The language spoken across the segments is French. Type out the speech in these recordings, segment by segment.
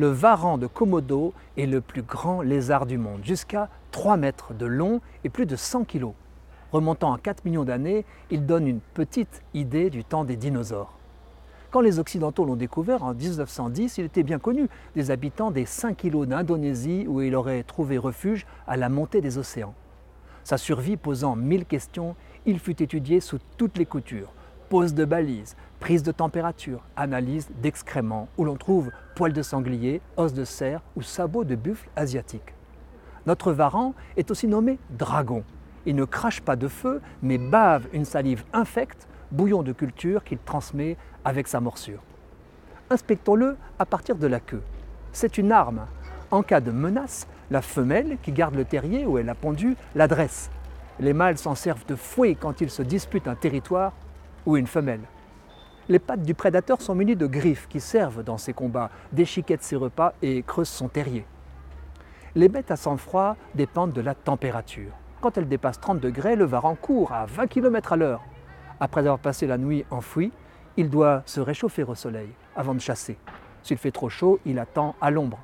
le varan de Komodo est le plus grand lézard du monde, jusqu'à 3 mètres de long et plus de 100 kg. Remontant à 4 millions d'années, il donne une petite idée du temps des dinosaures. Quand les Occidentaux l'ont découvert en 1910, il était bien connu des habitants des 5 îlots d'Indonésie où il aurait trouvé refuge à la montée des océans. Sa survie posant 1000 questions, il fut étudié sous toutes les coutures. Pose de balises, prise de température, analyse d'excréments où l'on trouve poils de sanglier, os de cerf ou sabots de buffle asiatique. Notre varan est aussi nommé dragon. Il ne crache pas de feu, mais bave une salive infecte, bouillon de culture qu'il transmet avec sa morsure. Inspectons-le à partir de la queue. C'est une arme. En cas de menace, la femelle qui garde le terrier où elle a pondu l'adresse. Les mâles s'en servent de fouet quand ils se disputent un territoire ou une femelle. Les pattes du prédateur sont munies de griffes qui servent dans ces combats, déchiquettent ses repas et creusent son terrier. Les bêtes à sang-froid dépendent de la température. Quand elle dépasse 30 degrés, le varan court à 20 km à l'heure. Après avoir passé la nuit enfoui, il doit se réchauffer au soleil avant de chasser. S'il fait trop chaud, il attend à l'ombre.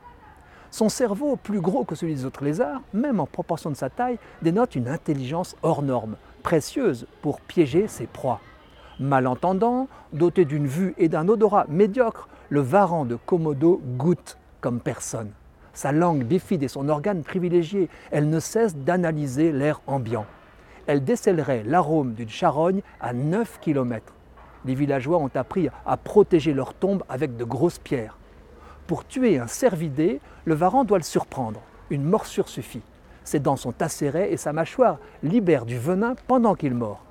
Son cerveau, plus gros que celui des autres lézards, même en proportion de sa taille, dénote une intelligence hors norme, précieuse pour piéger ses proies. Malentendant, doté d'une vue et d'un odorat médiocre, le varan de Komodo goûte comme personne. Sa langue bifide est son organe privilégié. Elle ne cesse d'analyser l'air ambiant. Elle décèlerait l'arôme d'une charogne à 9 km. Les villageois ont appris à protéger leur tombe avec de grosses pierres. Pour tuer un cervidé, le varan doit le surprendre. Une morsure suffit. Ses dents sont acérées et sa mâchoire libère du venin pendant qu'il mord.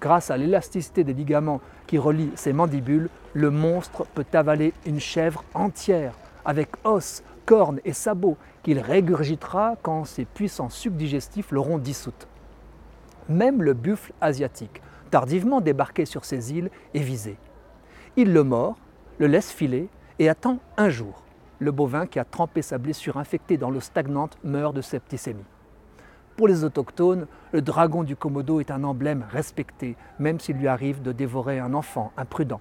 Grâce à l'élasticité des ligaments qui relient ses mandibules, le monstre peut avaler une chèvre entière avec os, cornes et sabots qu'il régurgitera quand ses puissants sucs digestifs l'auront dissoute. Même le buffle asiatique, tardivement débarqué sur ces îles, est visé. Il le mord, le laisse filer et attend un jour. Le bovin qui a trempé sa blessure infectée dans l'eau stagnante meurt de septicémie. Pour les autochtones, le dragon du Komodo est un emblème respecté, même s'il lui arrive de dévorer un enfant imprudent.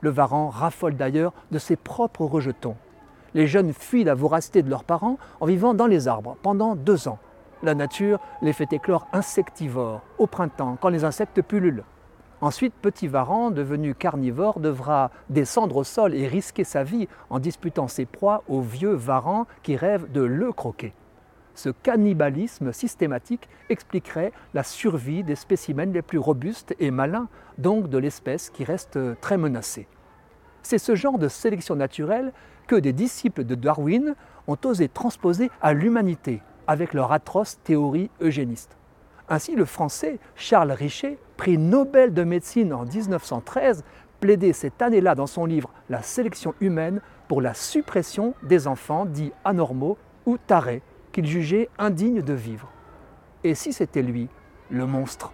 Le varan raffole d'ailleurs de ses propres rejetons. Les jeunes fuient la voracité de leurs parents en vivant dans les arbres pendant 2 ans. La nature les fait éclore insectivores au printemps, quand les insectes pullulent. Ensuite, petit varan, devenu carnivore, devra descendre au sol et risquer sa vie en disputant ses proies aux vieux varans qui rêvent de le croquer. Ce cannibalisme systématique expliquerait la survie des spécimens les plus robustes et malins, donc de l'espèce qui reste très menacée. C'est ce genre de sélection naturelle que des disciples de Darwin ont osé transposer à l'humanité avec leur atroce théorie eugéniste. Ainsi, le Français Charles Richet, prix Nobel de médecine en 1913, plaidait cette année-là dans son livre « La sélection humaine » pour la suppression des enfants dits anormaux ou tarés, qu'il jugeait indignes de vivre. Et si c'était lui, le monstre ?